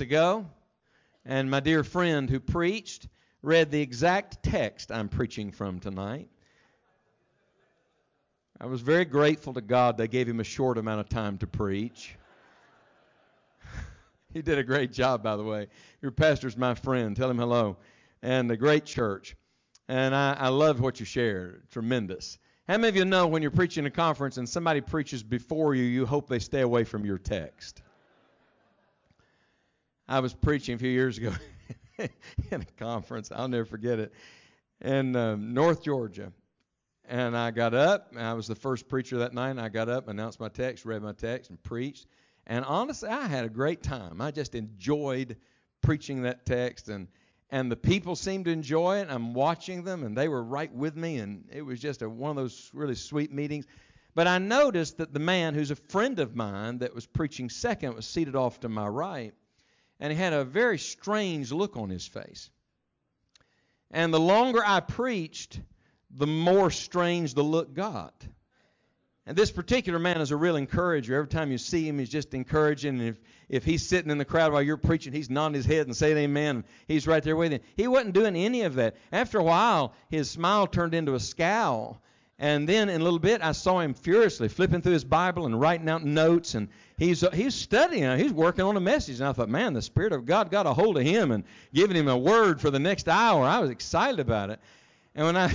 ago, and my dear friend who preached read the exact text I'm preaching from tonight. I was very grateful to God they gave him a short amount of time to preach. He did a great job, by the way. Your pastor's my friend. Tell him hello. And a great church. And I loved what you shared. Tremendous. How many of you know when you're preaching a conference and somebody preaches before you, you hope they stay away from your text? I was preaching a few years ago in a conference. I'll never forget it. In North Georgia. And I got up. And I was the first preacher that night. And I got up, announced my text, read my text, and preached. And honestly, I had a great time. I just enjoyed preaching that text, and the people seemed to enjoy it. I'm watching them, and they were right with me, and it was just one of those really sweet meetings. But I noticed that the man who's a friend of mine that was preaching second was seated off to my right, and he had a very strange look on his face. And the longer I preached, the more strange the look got. And this particular man is a real encourager. Every time you see him, he's just encouraging. And if he's sitting in the crowd while you're preaching, he's nodding his head and saying amen. And he's right there with you. He wasn't doing any of that. After a while, his smile turned into a scowl. And then in a little bit, I saw him furiously flipping through his Bible and writing out notes. And he's studying. He's working on a message. And I thought, man, the Spirit of God got a hold of him and giving him a word for the next hour. I was excited about it. And when I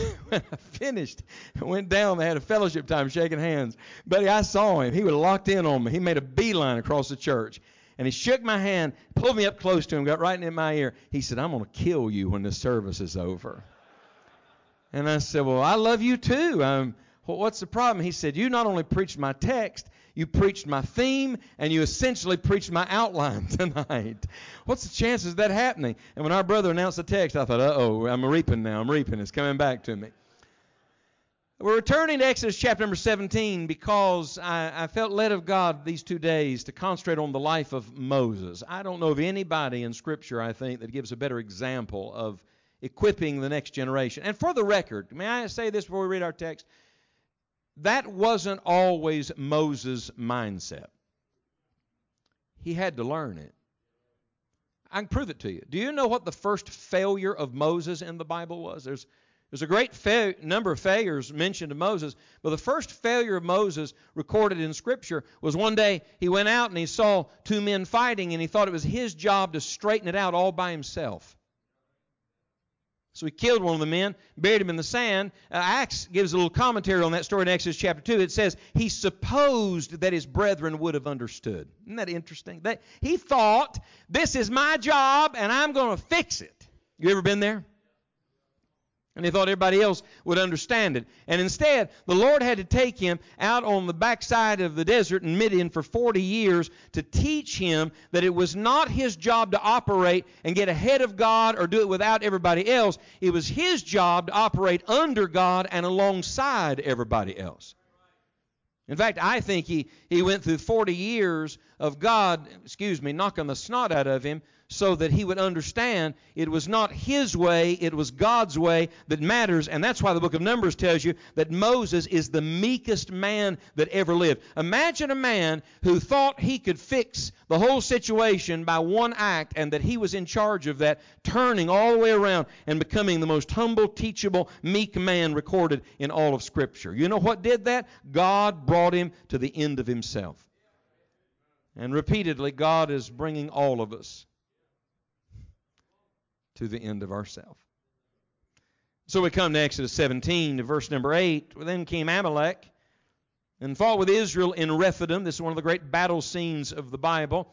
finished, I went down. They had a fellowship time shaking hands. Buddy, I saw him. He was locked in on me. He made a beeline across the church. And he shook my hand, pulled me up close to him, got right in my ear. He said, "I'm going to kill you when this service is over." And I said, "Well, I love you too. What's the problem?" He said, "You not only preached my text, you preached my theme, and you essentially preached my outline tonight. What's the chances of that happening?" And when our brother announced the text, I thought, uh-oh, I'm reaping now. I'm reaping. It's coming back to me. We're returning to Exodus chapter number 17 because I felt led of God these 2 days to concentrate on the life of Moses. I don't know of anybody in Scripture, I think, that gives a better example of equipping the next generation. And for the record, may I say this before we read our text? That wasn't always Moses' mindset. He had to learn it. I can prove it to you. Do you know what the first failure of Moses in the Bible was? There's a great number of failures mentioned of Moses, but the first failure of Moses recorded in Scripture was one day he went out and he saw two men fighting, and he thought it was his job to straighten it out all by himself. So he killed one of the men, buried him in the sand. Acts gives a little commentary on that story in Exodus chapter 2. It says, he supposed that his brethren would have understood. Isn't that interesting? That he thought, this is my job, and I'm going to fix it. You ever been there? And he thought everybody else would understand it. And instead, the Lord had to take him out on the backside of the desert in Midian for 40 years to teach him that it was not his job to operate and get ahead of God or do it without everybody else. It was his job to operate under God and alongside everybody else. In fact, I think he went through 40 years of God, knocking the snot out of him, so that he would understand it was not his way, it was God's way that matters. And that's why the book of Numbers tells you that Moses is the meekest man that ever lived. Imagine a man who thought he could fix the whole situation by one act and that he was in charge of that, turning all the way around and becoming the most humble, teachable, meek man recorded in all of Scripture. You know what did that? God brought him to the end of himself. And repeatedly, God is bringing all of us to the end of ourself. So we come to Exodus 17 to verse number 8. Well, then came Amalek and fought with Israel in Rephidim. This is one of the great battle scenes of the Bible.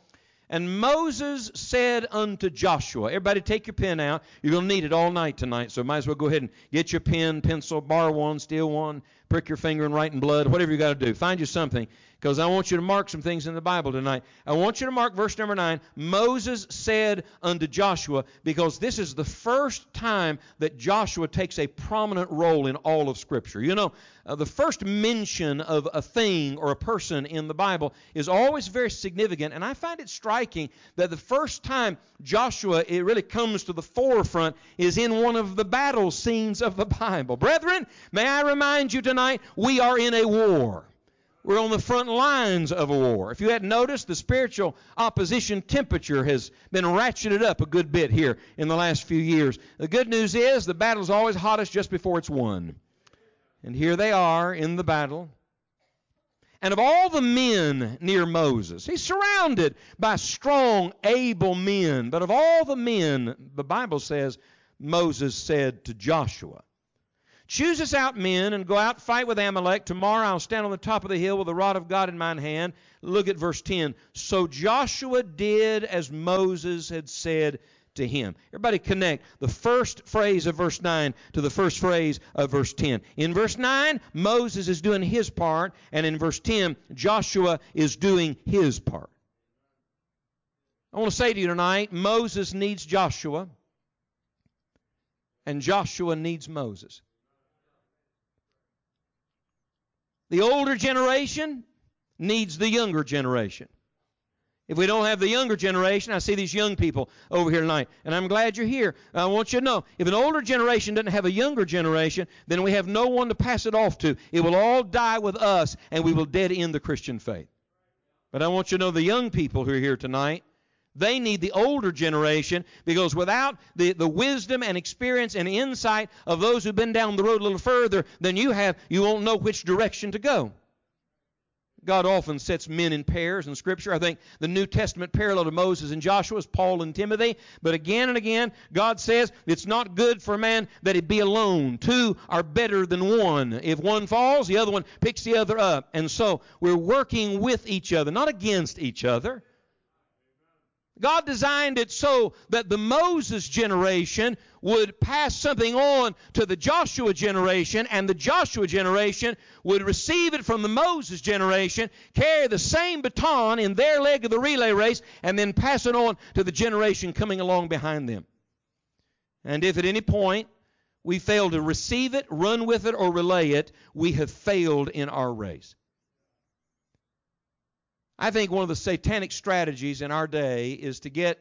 And Moses said unto Joshua, everybody take your pen out. You're going to need it all night tonight, so might as well go ahead and get your pen, pencil, borrow one, steal one, prick your finger and write in blood, whatever you got to do. Find you something, because I want you to mark some things in the Bible tonight. I want you to mark verse number 9, Moses said unto Joshua, because this is the first time that Joshua takes a prominent role in all of Scripture. You know, the first mention of a thing or a person in the Bible is always very significant, and I find it striking that the first time Joshua, it really comes to the forefront, is in one of the battle scenes of the Bible. Brethren, may I remind you tonight, we are in a war. We're on the front lines of a war. If you hadn't noticed, the spiritual opposition temperature has been ratcheted up a good bit here in the last few years. The good news is the battle's always hottest just before it's won. And here they are in the battle. And of all the men near Moses, he's surrounded by strong, able men. But of all the men, the Bible says, Moses said to Joshua, "Choose us out men and go out fight with Amalek. Tomorrow I'll stand on the top of the hill with the rod of God in mine hand." Look at verse 10. So Joshua did as Moses had said to him. Everybody connect the first phrase of verse 9 to the first phrase of verse 10. In verse 9, Moses is doing his part, and in verse 10, Joshua is doing his part. I want to say to you tonight, Moses needs Joshua, and Joshua needs Moses. The older generation needs the younger generation. If we don't have the younger generation, I see these young people over here tonight, and I'm glad you're here. I want you to know, if an older generation doesn't have a younger generation, then we have no one to pass it off to. It will all die with us, and we will dead end the Christian faith. But I want you to know the young people who are here tonight, they need the older generation, because without the wisdom and experience and insight of those who've been down the road a little further than you have, you won't know which direction to go. God often sets men in pairs in Scripture. I think the New Testament parallel to Moses and Joshua is Paul and Timothy. But again and again, God says it's not good for a man that he be alone. Two are better than one. If one falls, the other one picks the other up. And so we're working with each other, not against each other. God designed it so that the Moses generation would pass something on to the Joshua generation, and the Joshua generation would receive it from the Moses generation, carry the same baton in their leg of the relay race, and then pass it on to the generation coming along behind them. And if at any point we fail to receive it, run with it, or relay it, we have failed in our race. I think one of the satanic strategies in our day is to get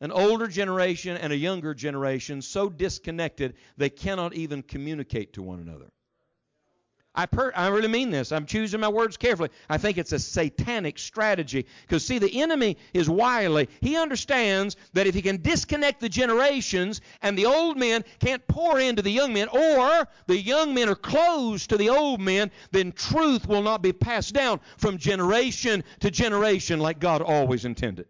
an older generation and a younger generation so disconnected they cannot even communicate to one another. I really mean this. I'm choosing my words carefully. I think it's a satanic strategy because, see, the enemy is wily. He understands that if he can disconnect the generations and the old men can't pour into the young men, or the young men are closed to the old men, then truth will not be passed down from generation to generation like God always intended.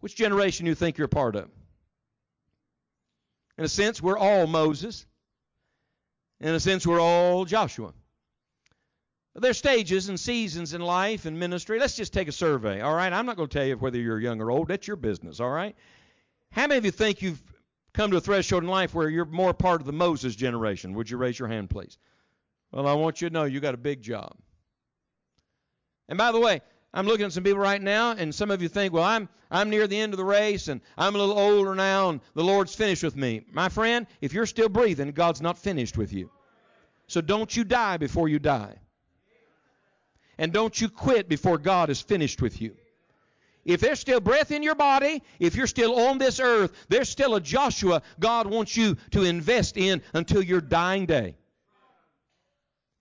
Which generation do you think you're a part of? In a sense, we're all Moses. In a sense, we're all Joshua. There's stages and seasons in life and ministry. Let's just take a survey, all right? I'm not going to tell you whether you're young or old. That's your business, all right? How many of you think you've come to a threshold in life where you're more part of the Moses generation? Would you raise your hand, please? Well, I want you to know you got a big job. And by the way, I'm looking at some people right now, and some of you think, well, I'm near the end of the race, and I'm a little older now, and the Lord's finished with me. My friend, if you're still breathing, God's not finished with you. So don't you die before you die. And don't you quit before God is finished with you. If there's still breath in your body, if you're still on this earth, there's still a Joshua God wants you to invest in until your dying day.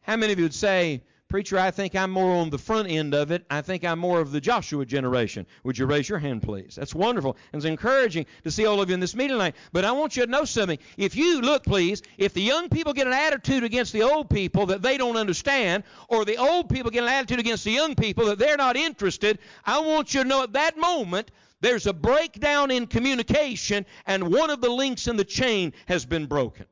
How many of you would say, "Preacher, I think I'm more on the front end of it. I think I'm more of the Joshua generation"? Would you raise your hand, please? That's wonderful. And it's encouraging to see all of you in this meeting tonight. But I want you to know something. If you look, please, if the young people get an attitude against the old people that they don't understand, or the old people get an attitude against the young people that they're not interested, I want you to know at that moment there's a breakdown in communication, and one of the links in the chain has been broken.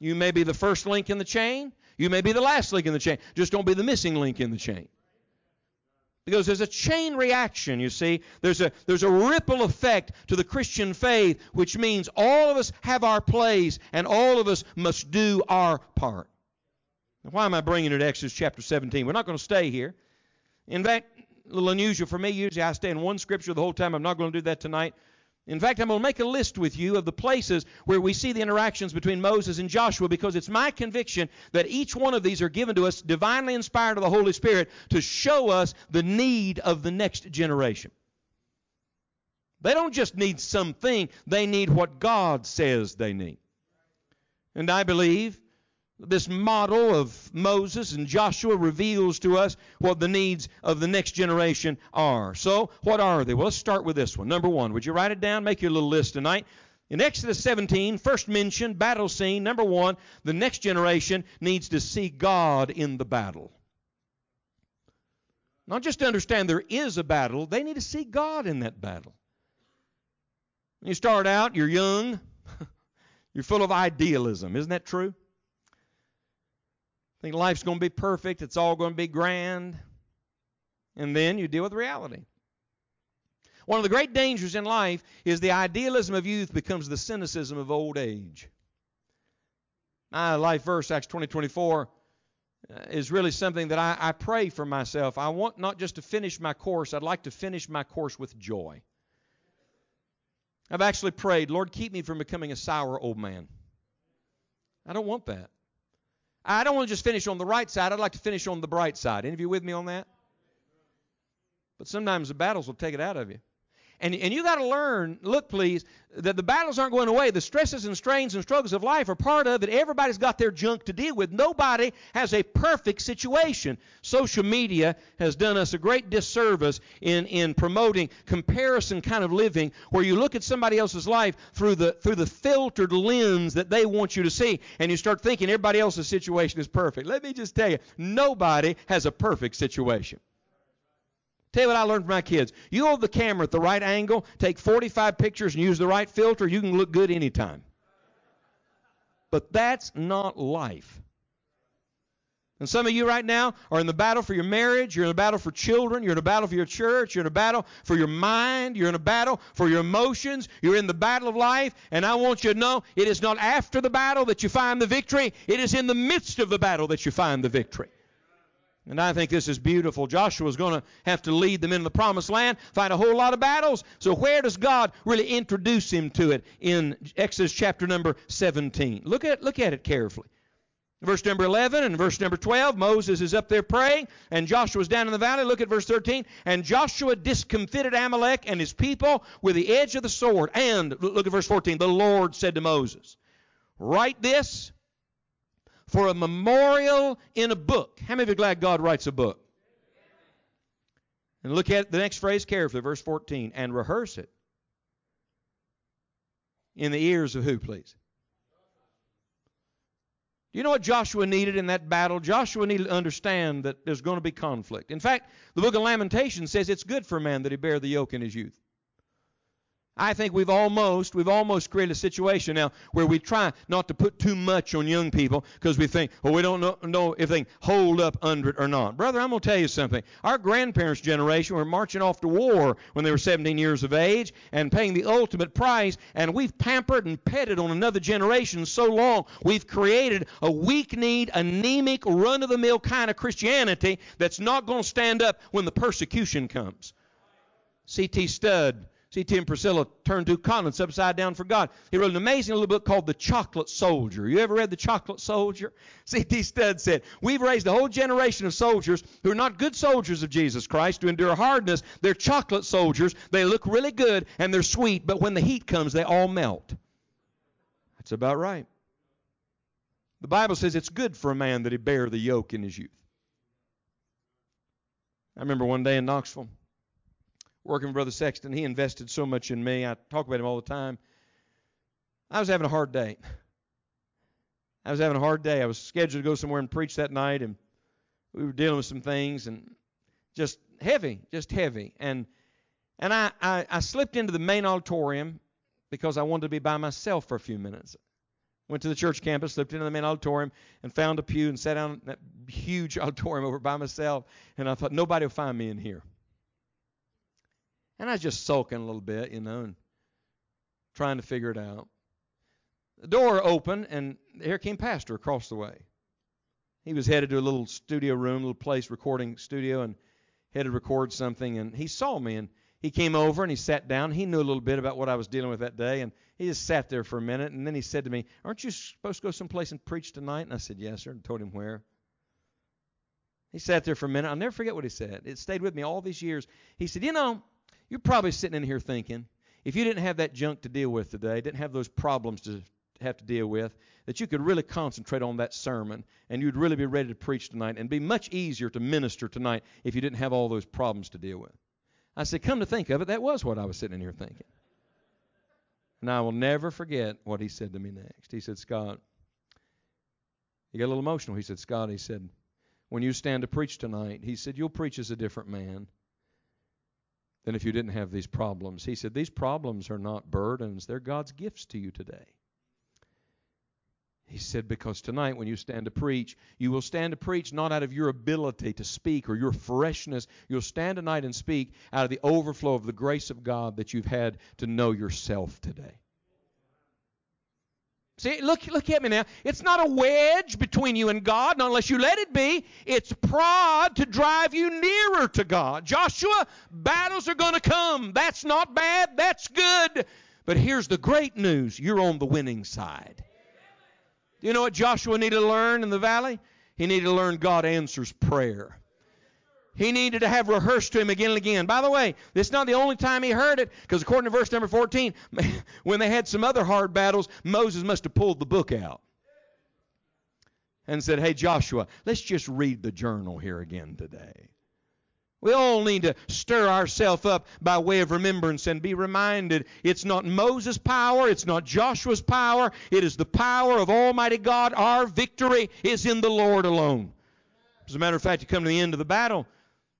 You may be the first link in the chain. You may be the last link in the chain. Just don't be the missing link in the chain. Because there's a chain reaction, you see. There's a ripple effect to the Christian faith, which means all of us have our place and all of us must do our part. Now, why am I bringing it to Exodus chapter 17? We're not going to stay here. In fact, a little unusual for me. Usually I stay in one scripture the whole time. I'm not going to do that tonight. In fact, I'm going to make a list with you of the places where we see the interactions between Moses and Joshua, because it's my conviction that each one of these are given to us, divinely inspired of the Holy Spirit, to show us the need of the next generation. They don't just need something. They need what God says they need. And I believe This model of Moses and Joshua reveals to us what the needs of the next generation are. So, what are they? Well, let's start with this one. Number one, would you write it down? Make your little list tonight. In Exodus 17, first mentioned, battle scene, number one, the next generation needs to see God in the battle. Not just to understand there is a battle, they need to see God in that battle. When you start out, you're young, you're full of idealism. Isn't that true? Think life's going to be perfect, it's all going to be grand. And then you deal with reality. One of the great dangers in life is the idealism of youth becomes the cynicism of old age. My life verse, Acts 20:24, is really something that I pray for myself. I want not just to finish my course, I'd like to finish my course with joy. I've actually prayed, Lord, keep me from becoming a sour old man. I don't want that. I don't want to just finish on the right side. I'd like to finish on the bright side. Any of you with me on that? But sometimes the battles will take it out of you. And you got to learn, look please, that the battles aren't going away. The stresses and strains and struggles of life are part of it. Everybody's got their junk to deal with. Nobody has a perfect situation. Social media has done us a great disservice in promoting comparison kind of living where you look at somebody else's life through the filtered lens that they want you to see, and you start thinking everybody else's situation is perfect. Let me just tell you, nobody has a perfect situation. Tell you what I learned from my kids. You hold the camera at the right angle, take 45 pictures and use the right filter, you can look good anytime. But that's not life. And some of you right now are in the battle for your marriage, you're in a battle for children, you're in a battle for your church, you're in a battle for your mind, you're in a battle for your emotions, you're in the battle of life, and I want you to know it is not after the battle that you find the victory, it is in the midst of the battle that you find the victory. And I think this is beautiful. Joshua's going to have to lead them into the promised land, fight a whole lot of battles. So where does God really introduce him to it? In Exodus chapter number 17. Look at it carefully. Verse number 11 and verse number 12, Moses is up there praying, and Joshua's down in the valley. Look at verse 13. And Joshua discomfited Amalek and his people with the edge of the sword. And look at verse 14. The Lord said to Moses, write this for a memorial in a book. How many of you are glad God writes a book? And look at the next phrase carefully, verse 14. And rehearse it in the ears of who, please? Do you know what Joshua needed in that battle? Joshua needed to understand that there's going to be conflict. In fact, the book of Lamentations says it's good for a man that he bear the yoke in his youth. I think we've almost created a situation now where we try not to put too much on young people because we think, well, we don't know if they can hold up under it or not. Brother, I'm going to tell you something. Our grandparents' generation were marching off to war when they were 17 years of age and paying the ultimate price, and we've pampered and petted on another generation so long we've created a weak-kneed, anemic, run-of-the-mill kind of Christianity that's not going to stand up when the persecution comes. C.T. Studd. C.T. and Priscilla turned two continents upside down for God. He wrote an amazing little book called The Chocolate Soldier. You ever read The Chocolate Soldier? C.T. Studd said, we've raised a whole generation of soldiers who are not good soldiers of Jesus Christ to endure hardness. They're chocolate soldiers. They look really good and they're sweet, but when the heat comes, they all melt. That's about right. The Bible says it's good for a man that he bear the yoke in his youth. I remember one day in Knoxville, working with Brother Sexton. He invested so much in me. I talk about him all the time. I was having a hard day. I was scheduled to go somewhere and preach that night, and we were dealing with some things, and just heavy. And I slipped into the main auditorium because I wanted to be by myself for a few minutes. Went to the church campus, slipped into the main auditorium, and found a pew and sat down in that huge auditorium over by myself, and I thought, nobody will find me in here. And I was just sulking a little bit, and trying to figure it out. The door opened, and here came Pastor across the way. He was headed to a little studio room, a little place, recording studio, and headed to record something. And he saw me, and he came over, and he sat down. He knew a little bit about what I was dealing with that day, and he just sat there for a minute. And then he said to me, aren't you supposed to go someplace and preach tonight? And I said, yes, sir, and told him where. He sat there for a minute. I'll never forget what he said. It stayed with me all these years. He said, you're probably sitting in here thinking, if you didn't have that junk to deal with today, didn't have those problems to have to deal with, that you could really concentrate on that sermon, and you'd really be ready to preach tonight, and be much easier to minister tonight if you didn't have all those problems to deal with. I said, come to think of it, that was what I was sitting in here thinking. And I will never forget what he said to me next. He said, Scott, he got a little emotional. He said, Scott, he said, when you stand to preach tonight, he said, you'll preach as a different man than if you didn't have these problems. He said, these problems are not burdens. They're God's gifts to you today. He said, because tonight when you stand to preach, you will stand to preach not out of your ability to speak or your freshness. You'll stand tonight and speak out of the overflow of the grace of God that you've had to know yourself today. See, look at me now. It's not a wedge between you and God, not unless you let it be. It's prod to drive you nearer to God. Joshua, battles are going to come. That's not bad. That's good. But here's the great news. You're on the winning side. You know what Joshua needed to learn in the valley? He needed to learn God answers prayer. He needed to have rehearsed to him again and again. By the way, this is not the only time he heard it, because according to verse number 14, when they had some other hard battles, Moses must have pulled the book out and said, hey, Joshua, let's just read the journal here again today. We all need to stir ourselves up by way of remembrance and be reminded it's not Moses' power, it's not Joshua's power, it is the power of Almighty God. Our victory is in the Lord alone. As a matter of fact, you come to the end of the battle,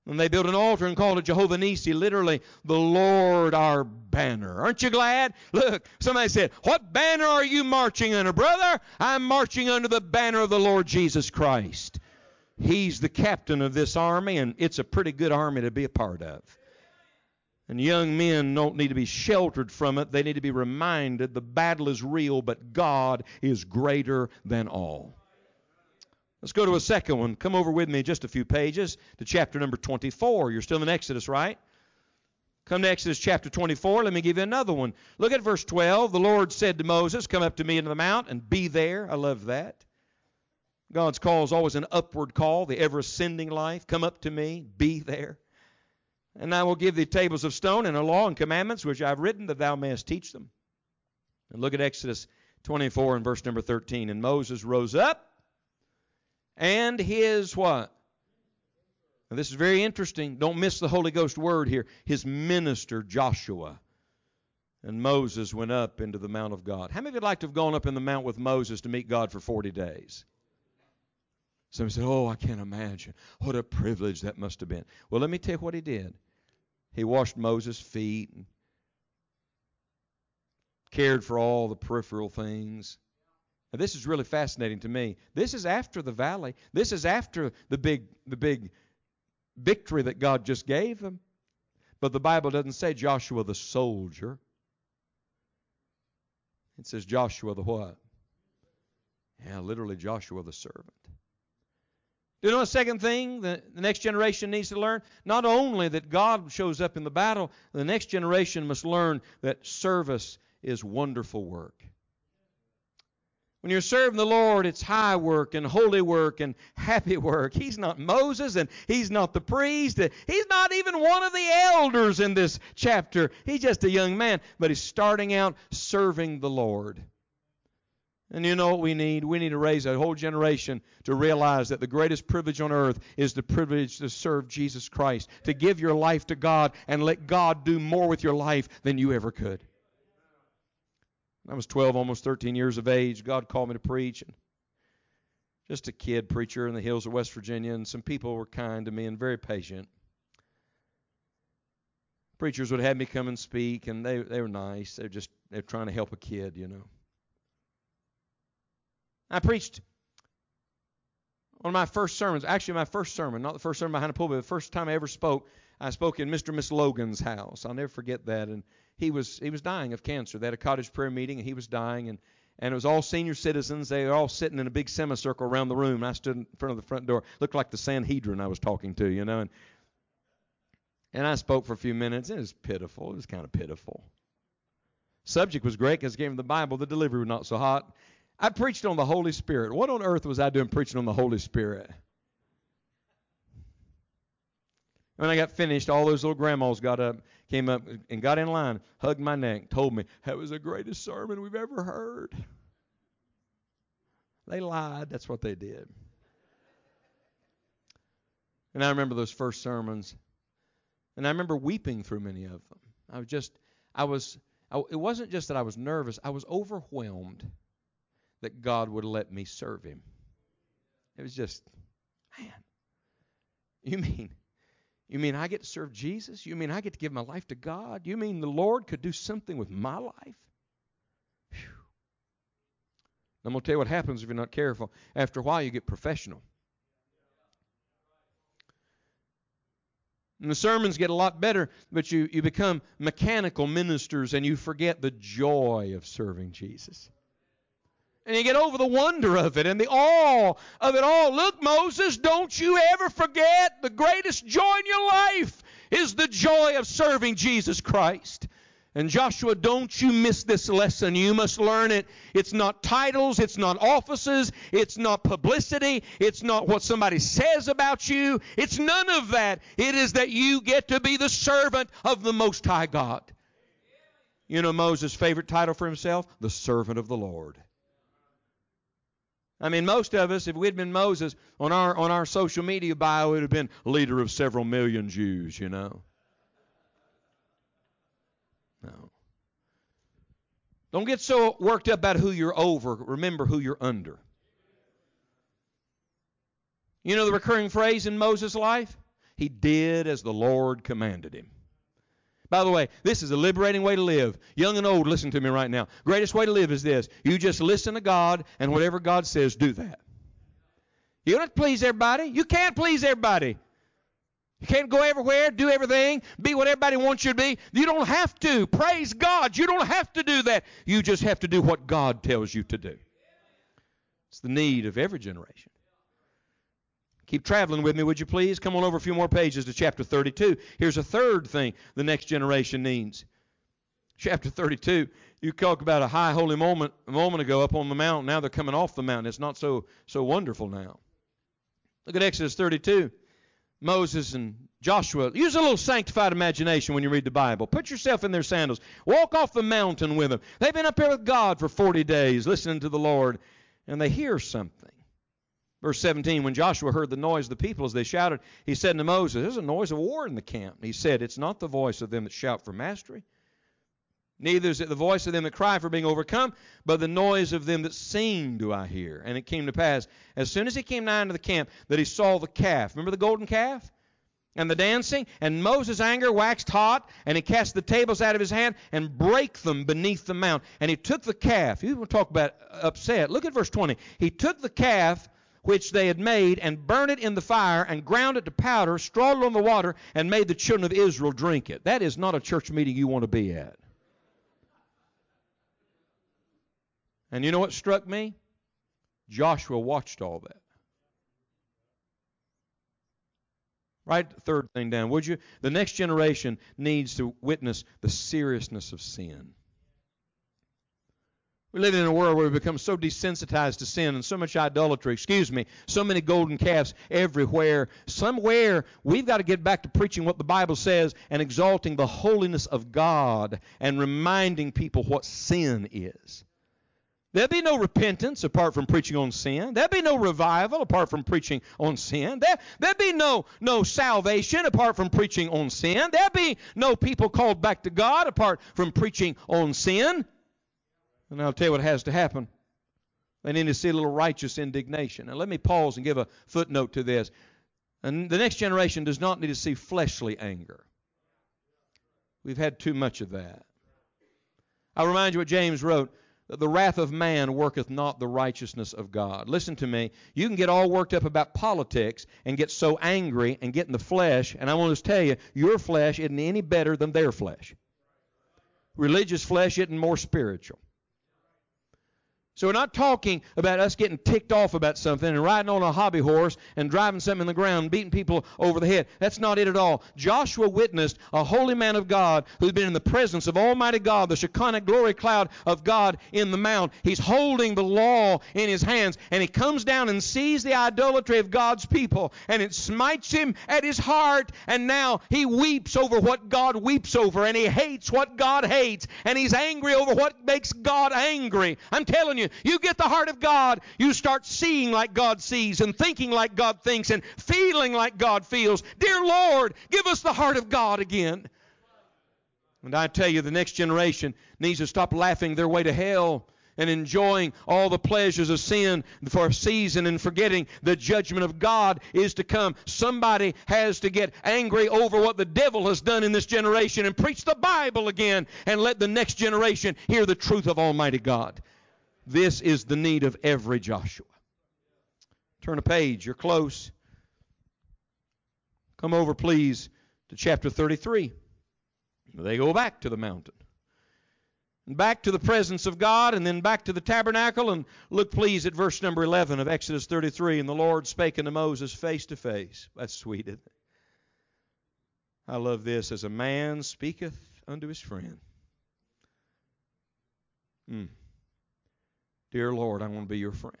and they built an altar and called it Jehovah Nissi, literally, the Lord our banner. Aren't you glad? Look, somebody said, what banner are you marching under? Brother, I'm marching under the banner of the Lord Jesus Christ. He's the captain of this army, and it's a pretty good army to be a part of. And young men don't need to be sheltered from it. They need to be reminded the battle is real, but God is greater than all. Let's go to a second one. Come over with me just a few pages to chapter number 24. You're still in Exodus, right? Come to Exodus chapter 24. Let me give you another one. Look at verse 12. The Lord said to Moses, come up to me into the mount and be there. I love that. God's call is always an upward call, the ever-ascending life. Come up to me, be there. And I will give thee tables of stone and a law and commandments which I have written that thou mayest teach them. And look at Exodus 24 and verse number 13. And Moses rose up and his what? Now this is very interesting. Don't miss the Holy Ghost word here. His minister Joshua. And Moses went up into the mount of God. How many of you would like to have gone up in the mount with Moses to meet God for 40 days? Somebody said, oh, I can't imagine. What a privilege that must have been. Well, let me tell you what he did. He washed Moses' feet and cared for all the peripheral things. Now, this is really fascinating to me. This is after the valley. This is after the big victory that God just gave them. But the Bible doesn't say Joshua the soldier. It says Joshua the what? Yeah, literally Joshua the servant. You know, a second thing the next generation needs to learn? Not only that God shows up in the battle, the next generation must learn that service is wonderful work. When you're serving the Lord, it's high work and holy work and happy work. He's not Moses and he's not the priest. He's not even one of the elders in this chapter. He's just a young man, but he's starting out serving the Lord. And you know what we need? We need to raise a whole generation to realize that the greatest privilege on earth is the privilege to serve Jesus Christ, to give your life to God and let God do more with your life than you ever could. When I was 12, almost 13 years of age, God called me to preach. And just a kid preacher in the hills of West Virginia, and some people were kind to me and very patient. Preachers would have me come and speak, and they were nice. They're trying to help a kid, you know. I preached one of my first sermons, actually my first sermon, not the first sermon behind a pulpit, the first time I ever spoke, I spoke in Mr. and Miss Logan's house. I'll never forget that. And he was dying of cancer. They had a cottage prayer meeting, and he was dying. And it was all senior citizens. They were all sitting in a big semicircle around the room. And I stood in front of the front door. Looked like the Sanhedrin I was talking to, you know. And I spoke for a few minutes. It was pitiful. It was kind of pitiful. Subject was great because it came from the Bible. The delivery was not so hot. I preached on the Holy Spirit. What on earth was I doing preaching on the Holy Spirit? When I got finished, all those little grandmas came up and got in line, hugged my neck, told me, that was the greatest sermon we've ever heard. They lied. That's what they did. And I remember those first sermons. And I remember weeping through many of them. It wasn't just that I was nervous. I was overwhelmed that God would let me serve Him. It was just, man, you mean I get to serve Jesus? You mean I get to give my life to God? You mean the Lord could do something with my life? Whew. I'm going to tell you what happens if you're not careful. After a while, you get professional. And the sermons get a lot better, but you become mechanical ministers and you forget the joy of serving Jesus. And you get over the wonder of it and the awe of it all. Look, Moses, don't you ever forget the greatest joy in your life is the joy of serving Jesus Christ. And Joshua, don't you miss this lesson. You must learn it. It's not titles. It's not offices. It's not publicity. It's not what somebody says about you. It's none of that. It is that you get to be the servant of the Most High God. You know Moses' favorite title for himself? The servant of the Lord. I mean, most of us, if we'd been Moses, on our social media bio, it would have been leader of several million Jews, you know. No. Don't get so worked up about who you're over. Remember who you're under. You know the recurring phrase in Moses' life? He did as the Lord commanded him. By the way, this is a liberating way to live. Young and old, listen to me right now. Greatest way to live is this. You just listen to God, and whatever God says, do that. You don't have to please everybody. You can't please everybody. You can't go everywhere, do everything, be what everybody wants you to be. You don't have to. Praise God. You don't have to do that. You just have to do what God tells you to do. It's the need of every generation. Keep traveling with me, would you please? Come on over a few more pages to chapter 32. Here's a third thing the next generation needs. Chapter 32, you talk about a high holy moment a moment ago up on the mountain. Now they're coming off the mountain. It's not so wonderful now. Look at Exodus 32. Moses and Joshua, use a little sanctified imagination when you read the Bible. Put yourself in their sandals. Walk off the mountain with them. They've been up here with God for 40 days listening to the Lord, and they hear something. Verse 17, when Joshua heard the noise of the people as they shouted, he said to Moses, there's a noise of war in the camp. He said, it's not the voice of them that shout for mastery, neither is it the voice of them that cry for being overcome, but the noise of them that sing do I hear. And it came to pass, as soon as he came nigh unto the camp, that he saw the calf. Remember the golden calf? And the dancing? And Moses' anger waxed hot, and he cast the tables out of his hand and brake them beneath the mount. And he took the calf. You want to talk about upset. Look at verse 20. He took the calf which they had made, and burned it in the fire, and ground it to powder, strawed it on the water, and made the children of Israel drink it. That is not a church meeting you want to be at. And you know what struck me? Joshua watched all that. Write the third thing down, would you? The next generation needs to witness the seriousness of sin. We live in a world where we become so desensitized to sin and so much idolatry, so many golden calves everywhere. Somewhere we've got to get back to preaching what the Bible says and exalting the holiness of God and reminding people what sin is. There'll be no repentance apart from preaching on sin. There'll be no revival apart from preaching on sin. There'll be no salvation apart from preaching on sin. There'll be no people called back to God apart from preaching on sin. And I'll tell you what has to happen. They need to see a little righteous indignation. Now let me pause and give a footnote to this. And the next generation does not need to see fleshly anger. We've had too much of that. I'll remind you what James wrote. That the wrath of man worketh not the righteousness of God. Listen to me. You can get all worked up about politics and get so angry and get in the flesh. And I want to tell you, your flesh isn't any better than their flesh. Religious flesh isn't more spiritual. So we're not talking about us getting ticked off about something and riding on a hobby horse and driving something in the ground and beating people over the head. That's not it at all. Joshua witnessed a holy man of God who's been in the presence of Almighty God, the Shekinah glory cloud of God in the mount. He's holding the law in his hands, and he comes down and sees the idolatry of God's people, and it smites him at his heart, and now he weeps over what God weeps over, and he hates what God hates, and he's angry over what makes God angry. I'm telling you, you. You get the heart of God, you start seeing like God sees and thinking like God thinks and feeling like God feels. Dear Lord, give us the heart of God again. And I tell you, the next generation needs to stop laughing their way to hell and enjoying all the pleasures of sin for a season and forgetting the judgment of God is to come. Somebody has to get angry over what the devil has done in this generation and preach the Bible again and let the next generation hear the truth of Almighty God. This is the need of every Joshua. Turn a page. You're close. Come over, please, to chapter 33. They go back to the mountain. Back to the presence of God and then back to the tabernacle. And look, please, at verse number 11 of Exodus 33. And the Lord spake unto Moses face to face. That's sweet, isn't it? I love this. As a man speaketh unto his friend. Dear Lord, I want to be your friend.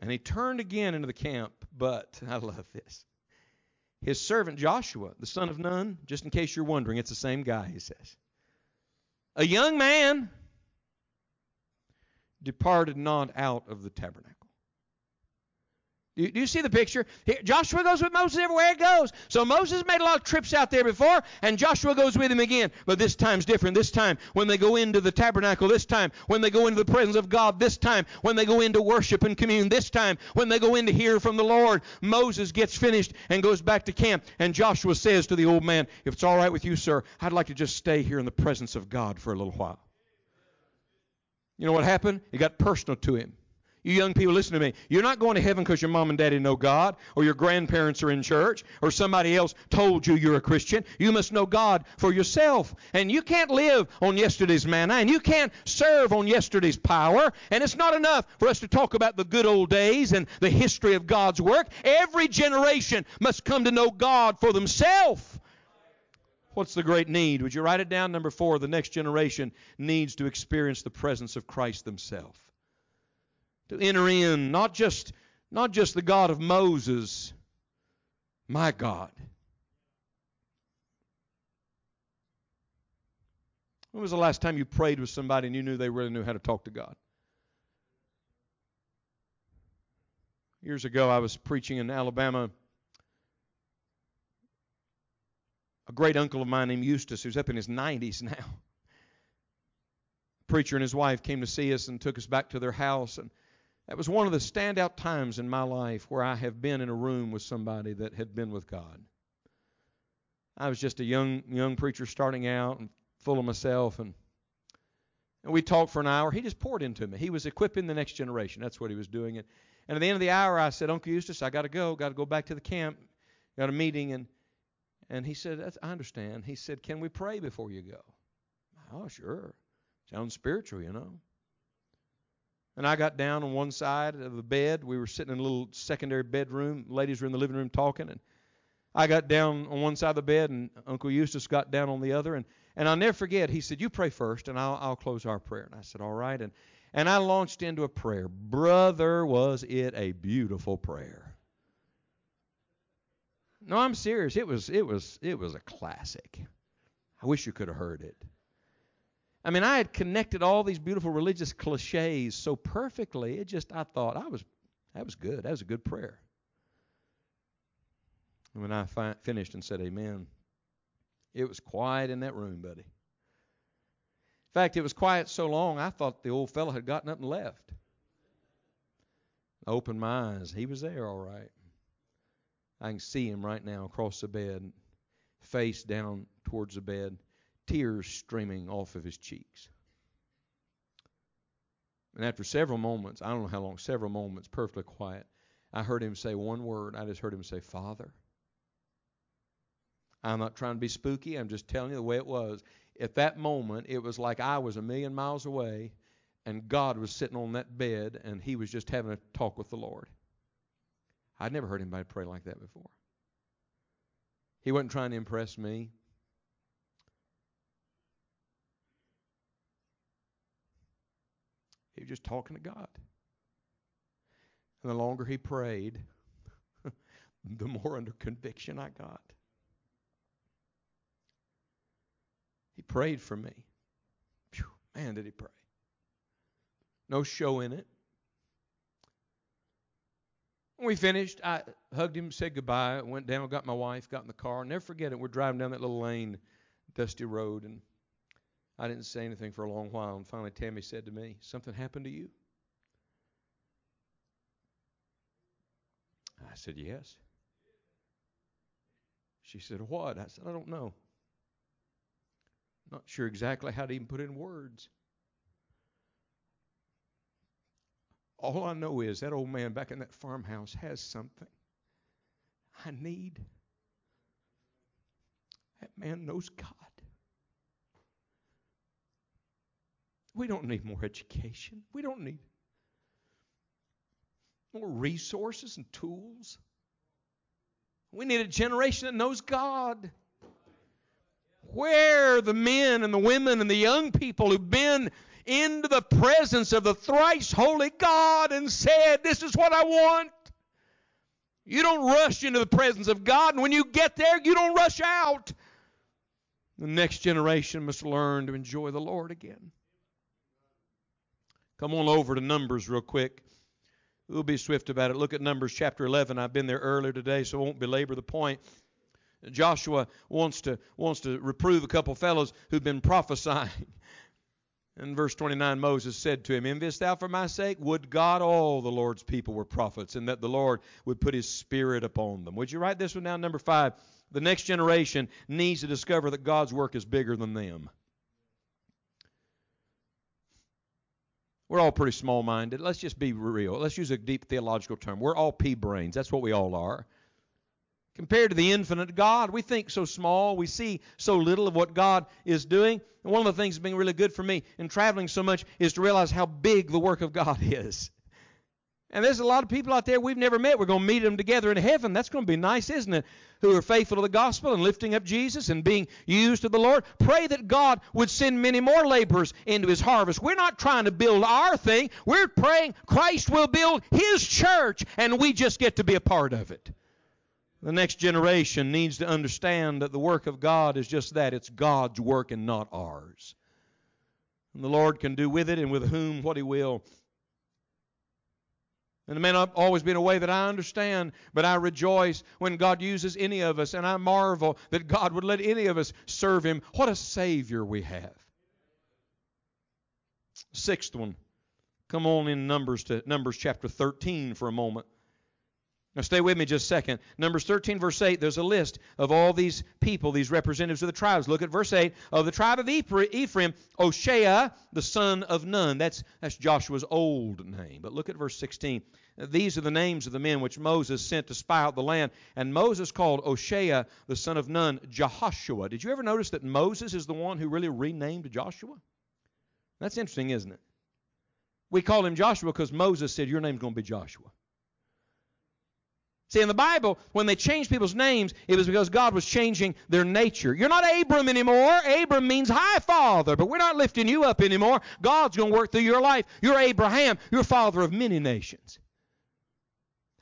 And he turned again into the camp, but, I love this, his servant Joshua, the son of Nun, just in case you're wondering, it's the same guy, he says, a young man departed not out of the tabernacle. Do you see the picture? Here, Joshua goes with Moses everywhere he goes. So Moses made a lot of trips out there before, and Joshua goes with him again. But this time's different. This time, when they go into the tabernacle, this time, when they go into the presence of God, this time, when they go into worship and commune, this time, when they go in to hear from the Lord, Moses gets finished and goes back to camp. And Joshua says to the old man, if it's all right with you, sir, I'd like to just stay here in the presence of God for a little while. You know what happened? It got personal to him. You young people, listen to me. You're not going to heaven because your mom and daddy know God or your grandparents are in church or somebody else told you you're a Christian. You must know God for yourself. And you can't live on yesterday's manna and you can't serve on yesterday's power. And it's not enough for us to talk about the good old days and the history of God's work. Every generation must come to know God for themselves. What's the great need? Would you write it down? Number 4, the next generation needs to experience the presence of Christ themselves. To enter in, not just the God of Moses, my God. When was the last time you prayed with somebody and you knew they really knew how to talk to God? Years ago, I was preaching in Alabama. A great uncle of mine named Eustace, who's up in his 90s now. A preacher and his wife came to see us and took us back to their house, and that was one of the standout times in my life where I have been in a room with somebody that had been with God. I was just a young preacher starting out and full of myself, and we talked for an hour. He just poured into me. He was equipping the next generation. That's what he was doing. And at the end of the hour, I said, Uncle Eustace, I got to go back to the camp. Got a meeting. And he said, I understand. He said, can we pray before you go? Oh, sure. Sounds spiritual, you know. And I got down on one side of the bed. We were sitting in a little secondary bedroom. Ladies were in the living room talking. And I got down on one side of the bed, and Uncle Eustace got down on the other. And I'll never forget, he said, you pray first, and I'll close our prayer. And I said, all right. And I launched into a prayer. Brother, was it a beautiful prayer. No, I'm serious. It was a classic. I wish you could have heard it. I mean, I had connected all these beautiful religious cliches so perfectly. That was good. That was a good prayer. And when I finished and said amen, it was quiet in that room, buddy. In fact, it was quiet so long, I thought the old fellow had gotten up and left. I opened my eyes. He was there, all right. I can see him right now across the bed, face down towards the bed. Tears streaming off of his cheeks. And after several moments, I don't know how long, several moments, perfectly quiet, I heard him say one word. I just heard him say, Father. I'm not trying to be spooky. I'm just telling you the way it was. At that moment, it was like I was a million miles away, and God was sitting on that bed, and he was just having a talk with the Lord. I'd never heard anybody pray like that before. He wasn't trying to impress me. He was just talking to God. And the longer he prayed, the more under conviction I got. He prayed for me. Man, did he pray. No show in it. When we finished, I hugged him, said goodbye, went down, got my wife, got in the car. I'll never forget it. We're driving down that little lane, dusty road, and I didn't say anything for a long while. And finally, Tammy said to me, "Something happened to you?" I said, "Yes." She said, "What?" I said, "I don't know. Not sure exactly how to even put in words. All I know is that old man back in that farmhouse has something I need. That man knows God. We don't need more education. We don't need more resources and tools. We need a generation that knows God. Where are the men and the women and the young people who've been into the presence of the thrice holy God and said, this is what I want? You don't rush into the presence of God, and when you get there, you don't rush out. The next generation must learn to enjoy the Lord again. Come on over to Numbers real quick. We'll be swift about it. Look at Numbers chapter 11. I've been there earlier today, so I won't belabor the point. Joshua wants to reprove a couple fellows who've been prophesying. In verse 29, Moses said to him, "Enviest thou for my sake? Would God all the Lord's people were prophets, and that the Lord would put his Spirit upon them." Would you write this one down? Number 5, the next generation needs to discover that God's work is bigger than them. We're all pretty small-minded. Let's just be real. Let's use a deep theological term. We're all pea brains. That's what we all are. Compared to the infinite God, we think so small. We see so little of what God is doing. And one of the things that's been really good for me in traveling so much is to realize how big the work of God is. And there's a lot of people out there we've never met. We're going to meet them together in heaven. That's going to be nice, isn't it? Who are faithful to the gospel and lifting up Jesus and being used to the Lord. Pray that God would send many more laborers into his harvest. We're not trying to build our thing. We're praying Christ will build his church, and we just get to be a part of it. The next generation needs to understand that the work of God is just that. It's God's work and not ours. And the Lord can do with it and with whom what he will. And it may not always be in a way that I understand, but I rejoice when God uses any of us, and I marvel that God would let any of us serve him. What a Savior we have. Sixth one. Come on in Numbers to Numbers chapter 13 for a moment. Now stay with me just a second. Numbers 13, verse 8, there's a list of all these people, these representatives of the tribes. Look at verse 8. Of the tribe of Ephraim, Hoshea, the son of Nun. That's Joshua's old name. But look at verse 16. These are the names of the men which Moses sent to spy out the land. And Moses called Hoshea, the son of Nun, Jehoshua. Did you ever notice that Moses is the one who really renamed Joshua? That's interesting, isn't it? We call him Joshua because Moses said, your name's going to be Joshua. See, in the Bible, when they changed people's names, it was because God was changing their nature. You're not Abram anymore. Abram means high father, but we're not lifting you up anymore. God's going to work through your life. You're Abraham. You're father of many nations.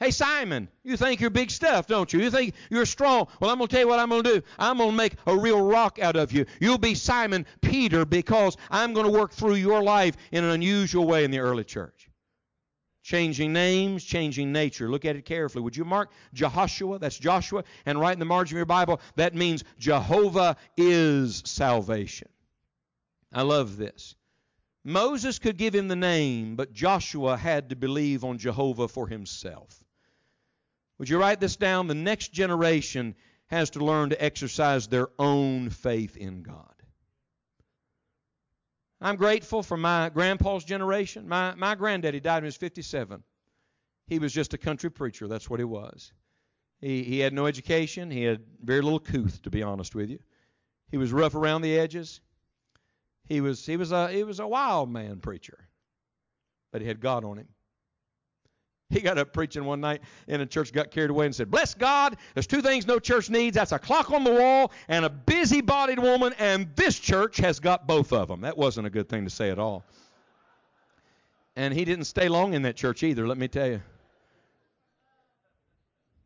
Hey, Simon, you think you're big stuff, don't you? You think you're strong. Well, I'm going to tell you what I'm going to do. I'm going to make a real rock out of you. You'll be Simon Peter because I'm going to work through your life in an unusual way in the early church. Changing names, changing nature. Look at it carefully. Would you mark Jehoshua? That's Joshua. And right in the margin of your Bible, that means Jehovah is salvation. I love this. Moses could give him the name, but Joshua had to believe on Jehovah for himself. Would you write this down? The next generation has to learn to exercise their own faith in God. I'm grateful for my grandpa's generation. My granddaddy died when he was 57. He was just a country preacher. That's what he was. He had no education. He had very little couth, to be honest with you. He was rough around the edges. He was a wild man preacher, but he had God on him. He got up preaching one night and the church got carried away and said, "Bless God, there's two things no church needs. That's a clock on the wall and a busy-bodied woman, and this church has got both of them." That wasn't a good thing to say at all. And he didn't stay long in that church either, let me tell you.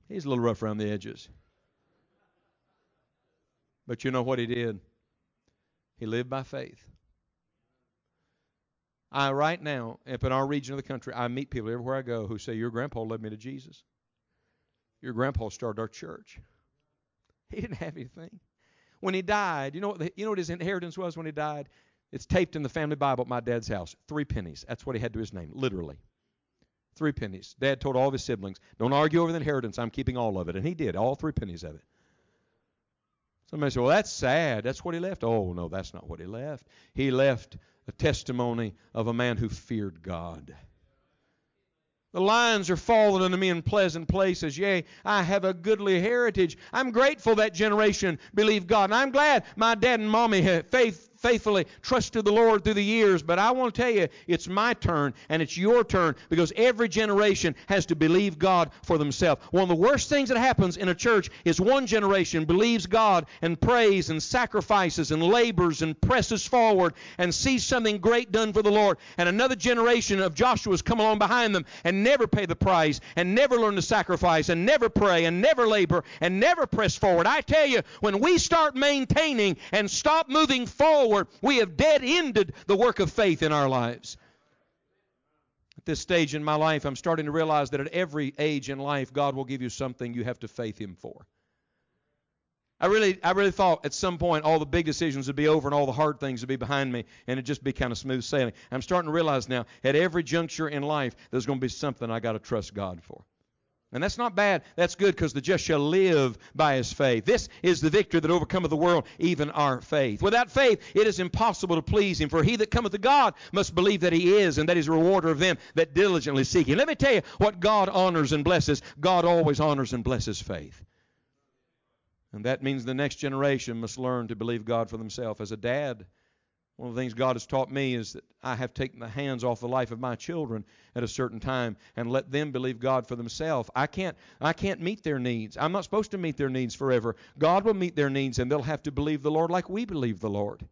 He's a little rough around the edges. But you know what he did? He lived by faith. Right now, up in our region of the country, I meet people everywhere I go who say, your grandpa led me to Jesus. Your grandpa started our church. He didn't have anything. When he died, you know what his inheritance was when he died? It's taped in the family Bible at my dad's house. 3 pennies. That's what he had to his name, literally. 3 pennies. Dad told all of his siblings, don't argue over the inheritance. I'm keeping all of it. And he did, all 3 pennies of it. Somebody said, well, that's sad. That's what he left. Oh, no, that's not what he left. He left a testimony of a man who feared God. The lions are fallen unto me in pleasant places. Yea, I have a goodly heritage. I'm grateful that generation believed God. And I'm glad my dad and mommy had faithfully trusted the Lord through the years. But I want to tell you, it's my turn and it's your turn, because every generation has to believe God for themselves. One of the worst things that happens in a church is one generation believes God and prays and sacrifices and labors and presses forward and sees something great done for the Lord. And another generation of Joshua's come along behind them and never pay the price and never learn to sacrifice and never pray and never labor and never press forward. I tell you, when we start maintaining and stop moving forward, we have dead-ended the work of faith in our lives. At this stage in my life, I'm starting to realize that at every age in life, God will give you something you have to faith Him for. I really thought at some point all the big decisions would be over and all the hard things would be behind me and it'd just be kind of smooth sailing. I'm starting to realize now, at every juncture in life, there's going to be something I got to trust God for. And that's not bad. That's good, because the just shall live by his faith. This is the victory that overcometh the world, even our faith. Without faith, it is impossible to please him. For he that cometh to God must believe that he is, and that he is a rewarder of them that diligently seek him. Let me tell you what God honors and blesses. God always honors and blesses faith. And that means the next generation must learn to believe God for themselves. As a dad, one of the things God has taught me is that I have taken my hands off the life of my children at a certain time and let them believe God for themselves. I can't meet their needs. I'm not supposed to meet their needs forever. God will meet their needs, and they'll have to believe the Lord like we believe the Lord.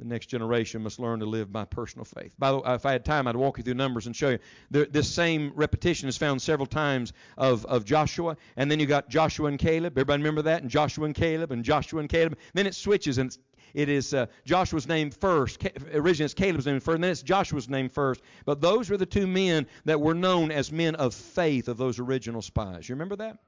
The next generation must learn to live by personal faith. By the way, if I had time, I'd walk you through Numbers and show you. This same repetition is found several times of Joshua. And then you got Joshua and Caleb. Everybody remember that? And Joshua and Caleb and Joshua and Caleb. Then it switches, and it is Joshua's name first. Originally it's Caleb's name first, and then it's Joshua's name first. But those were the two men that were known as men of faith of those original spies. You remember that?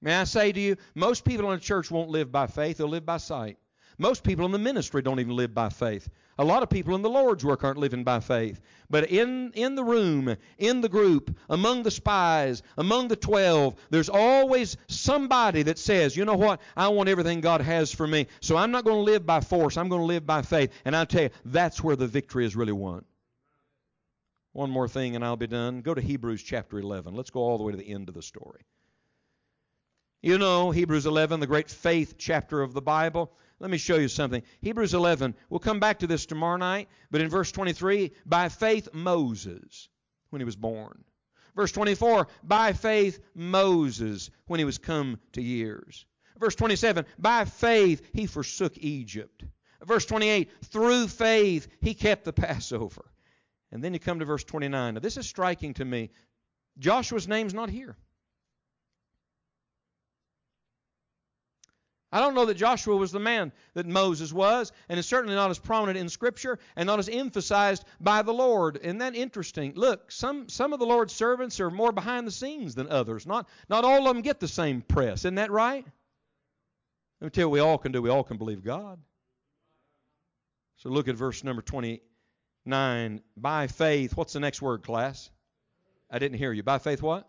May I say to you, most people in a church won't live by faith. They'll live by sight. Most people in the ministry don't even live by faith. A lot of people in the Lord's work aren't living by faith. But in the room, in the group, among the spies, among the 12, there's always somebody that says, you know what, I want everything God has for me, so I'm not going to live by force. I'm going to live by faith. And I'll tell you, that's where the victory is really won. One more thing and I'll be done. Go to Hebrews chapter 11. Let's go all the way to the end of the story. You know, Hebrews 11, the great faith chapter of the Bible. Let me show you something. Hebrews 11, we'll come back to this tomorrow night, but in verse 23, by faith Moses, when he was born. Verse 24, by faith Moses, when he was come to years. Verse 27, by faith he forsook Egypt. Verse 28, through faith he kept the Passover. And then you come to verse 29. Now this is striking to me. Joshua's name's not here. I don't know that Joshua was the man that Moses was, and is certainly not as prominent in Scripture and not as emphasized by the Lord. Isn't that interesting? Look, some of the Lord's servants are more behind the scenes than others. Not all of them get the same press. Isn't that right? Let me tell you what we all can do. We all can believe God. So look at verse number 29. By faith, what's the next word, class? I didn't hear you. By faith what?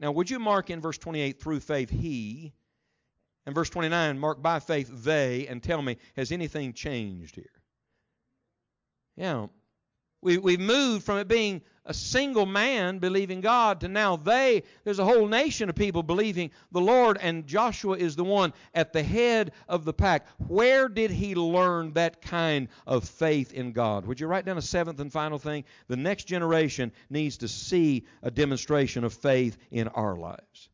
Now, would you mark in verse 28, through faith he... And verse 29, mark by faith they, and tell me, has anything changed here? Yeah. We've moved from it being a single man believing God to now they. There's a whole nation of people believing the Lord, and Joshua is the one at the head of the pack. Where did he learn that kind of faith in God? Would you write down a seventh and final thing? The next generation needs to see a demonstration of faith in our lives.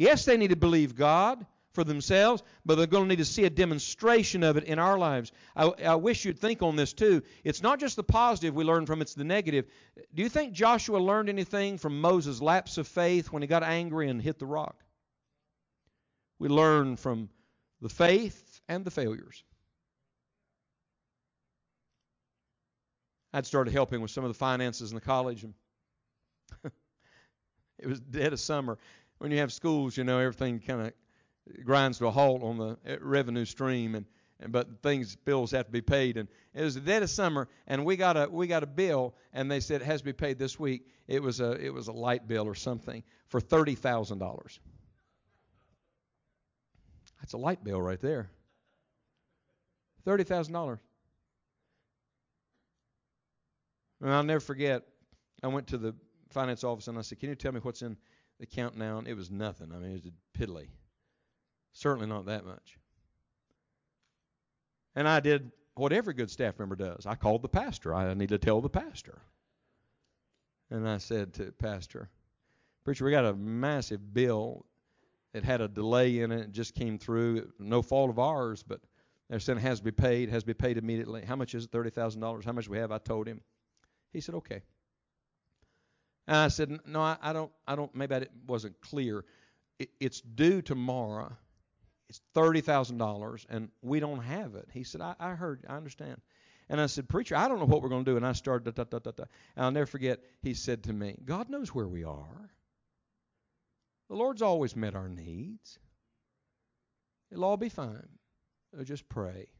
Yes, they need to believe God for themselves, but they're going to need to see a demonstration of it in our lives. I wish you'd think on this too. It's not just the positive we learn from, it's the negative. Do you think Joshua learned anything from Moses' lapse of faith when he got angry and hit the rock? We learn from the faith and the failures. I'd started helping with some of the finances in the college. And it was dead of summer. When you have schools, you know, everything kind of grinds to a halt on the revenue stream, but things, bills have to be paid. And it was the dead of summer, and we got a bill, and they said it has to be paid this week. It was a light bill or something for $30,000. That's a light bill right there. $30,000. And I'll never forget, I went to the finance office, and I said, "Can you tell me what's in the count now?" And it was nothing. I mean, it was piddly. Certainly not that much. And I did what every good staff member does. I called the pastor. I need to tell the pastor. And I said to pastor, "Preacher, we got a massive bill. It had a delay in it. It just came through. No fault of ours, but they're saying it has to be paid. It has to be paid immediately. How much is it? $30,000. How much do we have?" I told him. He said, "Okay." And I said, "No, I don't. Maybe it wasn't clear. It's due tomorrow. It's $30,000, and we don't have it." He said, I heard, I understand. And I said, "Preacher, I don't know what we're going to do." And I started, And I'll never forget, he said to me, "God knows where we are. The Lord's always met our needs. It'll all be fine. So just pray."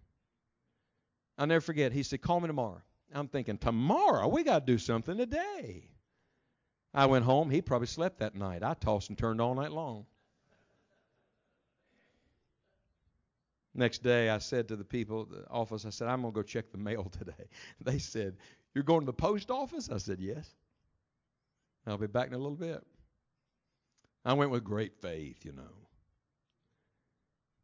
I'll never forget, he said, "Call me tomorrow." I'm thinking, tomorrow? We got to do something today. I went home. He probably slept that night. I tossed and turned all night long. Next day, I said to the people at the office, I said, "I'm going to go check the mail today." They said, "You're going to the post office?" I said, "Yes. I'll be back in a little bit." I went with great faith, you know,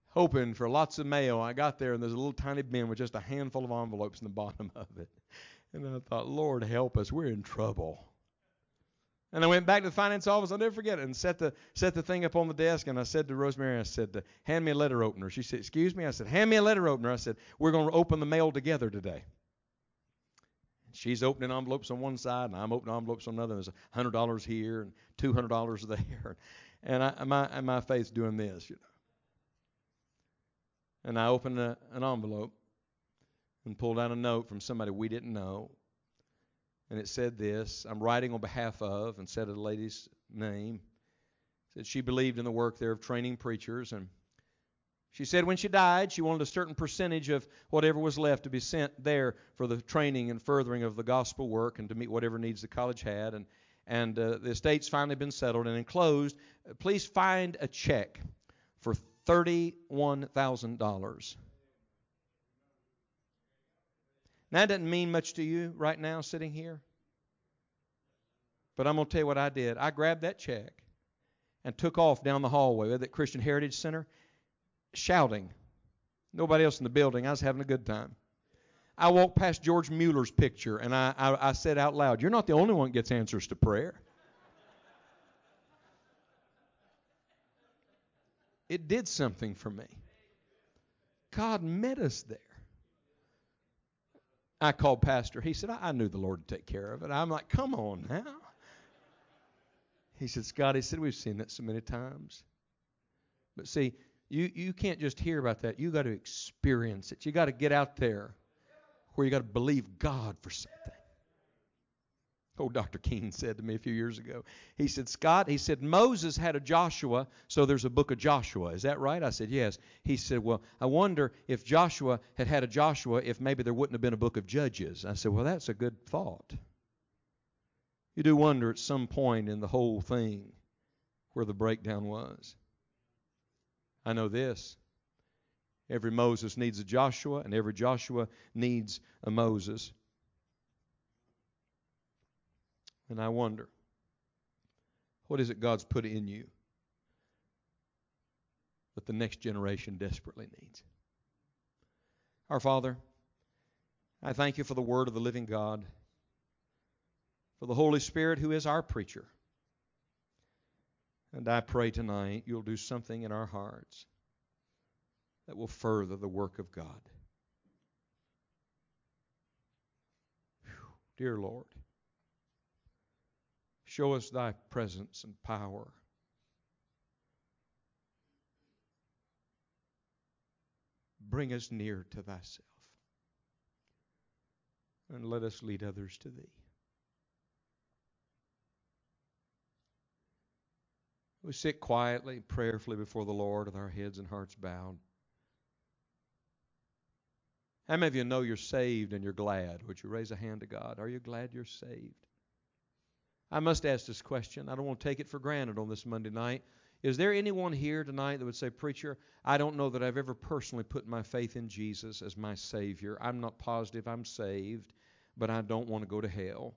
hoping for lots of mail. I got there, and there's a little tiny bin with just a handful of envelopes in the bottom of it. And I thought, "Lord, help us. We're in trouble." And I went back to the finance office, I'll never forget it, and set the thing up on the desk, and I said to Rosemary, I said, "Hand me a letter opener." She said, "Excuse me?" I said, "Hand me a letter opener." I said, "We're going to open the mail together today." She's opening envelopes on one side, and I'm opening envelopes on another. There's $100 here and $200 there. And my faith's doing this, you know. And I opened an envelope and pulled out a note from somebody we didn't know. And it said this, "I'm writing on behalf of," and said a lady's name. It said she believed in the work there of training preachers. And she said when she died, she wanted a certain percentage of whatever was left to be sent there for the training and furthering of the gospel work and to meet whatever needs the college had. And the estate's finally been settled and enclosed. Please find a check for $31,000. That doesn't mean much to you right now sitting here. But I'm going to tell you what I did. I grabbed that check and took off down the hallway at the Christian Heritage Center shouting. Nobody else in the building. I was having a good time. I walked past George Mueller's picture, and I said out loud, "You're not the only one that gets answers to prayer." It did something for me. God met us there. I called pastor. He said, "I knew the Lord to take care of it." I'm like, "Come on now." He said, "Scott," he said, "we've seen that so many times." But see, you can't just hear about that. You got to experience it. You got to get out there where you got to believe God for something. Oh, Dr. Keene said to me a few years ago, he said, "Scott," he said, "Moses had a Joshua, so there's a book of Joshua. Is that right?" I said, "Yes." He said, "Well, I wonder if Joshua had a Joshua, if maybe there wouldn't have been a book of Judges." I said, "Well, that's a good thought." You do wonder at some point in the whole thing where the breakdown was. I know this. Every Moses needs a Joshua, and every Joshua needs a Moses. And I wonder, what is it God's put in you that the next generation desperately needs? Our Father, I thank you for the word of the living God, for the Holy Spirit who is our preacher. And I pray tonight you'll do something in our hearts that will further the work of God. Whew, dear Lord, show us thy presence and power. Bring us near to thyself. and let us lead others to Thee. We sit quietly, prayerfully before the Lord with our heads and hearts bowed. How many of you know you're saved and you're glad? Would you raise a hand to God? Are you glad you're saved? I must ask this question. I don't want to take it for granted on this Monday night. Is there anyone here tonight that would say, Preacher, I don't know that I've ever personally put my faith in Jesus as my Savior. I'm not positive I'm saved, but I don't want to go to hell.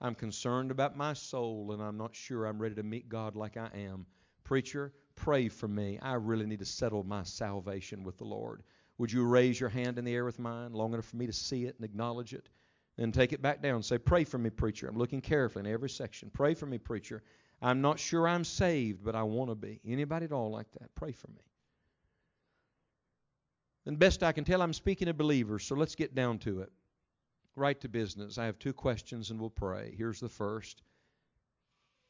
I'm concerned about my soul, and I'm not sure I'm ready to meet God like I am. Preacher, pray for me. I really need to settle my salvation with the Lord. Would you raise your hand in the air with mine long enough for me to see it and acknowledge it? Then take it back down and say, Pray for me, preacher. I'm looking carefully in every section. Pray for me, preacher. I'm not sure I'm saved, but I want to be. Anybody at all like that? Pray for me. And best I can tell, I'm speaking to believers, so let's get down to it. Right to business. I have two questions and we'll pray. Here's the first.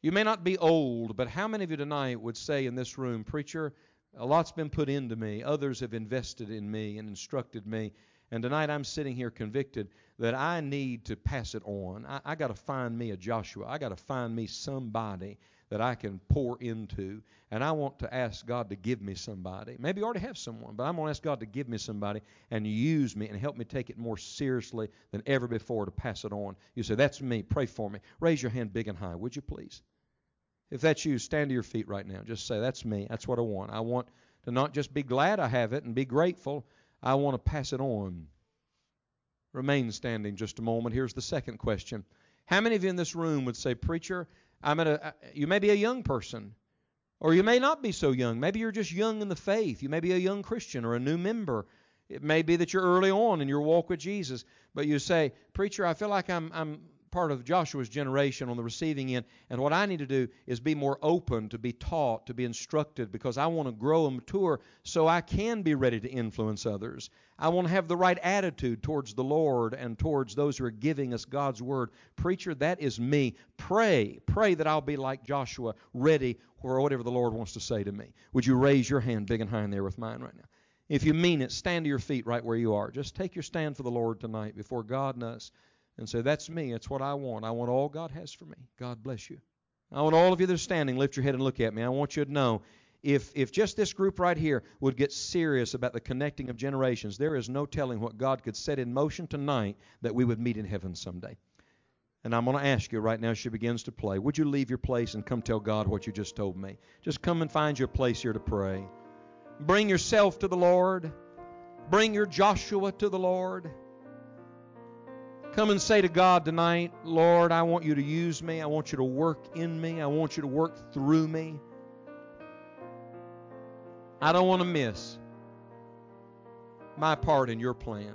You may not be old, but how many of you tonight would say in this room, Preacher, a lot's been put into me. Others have invested in me and instructed me. And tonight I'm sitting here convicted that I need to pass it on. I got to find me a Joshua. I got to find me somebody that I can pour into. And I want to ask God to give me somebody. Maybe you already have someone, but I'm going to ask God to give me somebody and use me and help me take it more seriously than ever before to pass it on. You say, that's me. Pray for me. Raise your hand big and high, would you please? If that's you, stand to your feet right now. Just say, that's me. That's what I want. I want to not just be glad I have it and be grateful. I want to pass it on. Remain standing just a moment. Here's the second question. How many of you in this room would say, Preacher, you may be a young person, or you may not be so young. Maybe you're just young in the faith. You may be a young Christian or a new member. It may be that you're early on in your walk with Jesus, but you say, Preacher, I feel like I'm part of Joshua's generation on the receiving end, and what I need to do is be more open to be taught, to be instructed, because I want to grow and mature so I can be ready to influence others. I want to have the right attitude towards the Lord and towards those who are giving us God's Word. Preacher, that is me. Pray that I'll be like Joshua, ready for whatever the Lord wants to say to me. Would you raise your hand big and high in there with mine right now? If you mean it, stand to your feet right where you are. Just take your stand for the Lord tonight before God and us. And say, that's me. That's what I want. I want all God has for me. God bless you. I want all of you that are standing, lift your head and look at me. I want you to know, if just this group right here would get serious about the connecting of generations, there is no telling what God could set in motion tonight that we would meet in heaven someday. And I'm going to ask you right now as she begins to play, would you leave your place and come tell God what you just told me? Just come and find your place here to pray. Bring yourself to the Lord. Bring your Joshua to the Lord. Come and say to God tonight, Lord, I want you to use me. I want you to work in me. I want you to work through me. I don't want to miss my part in your plan.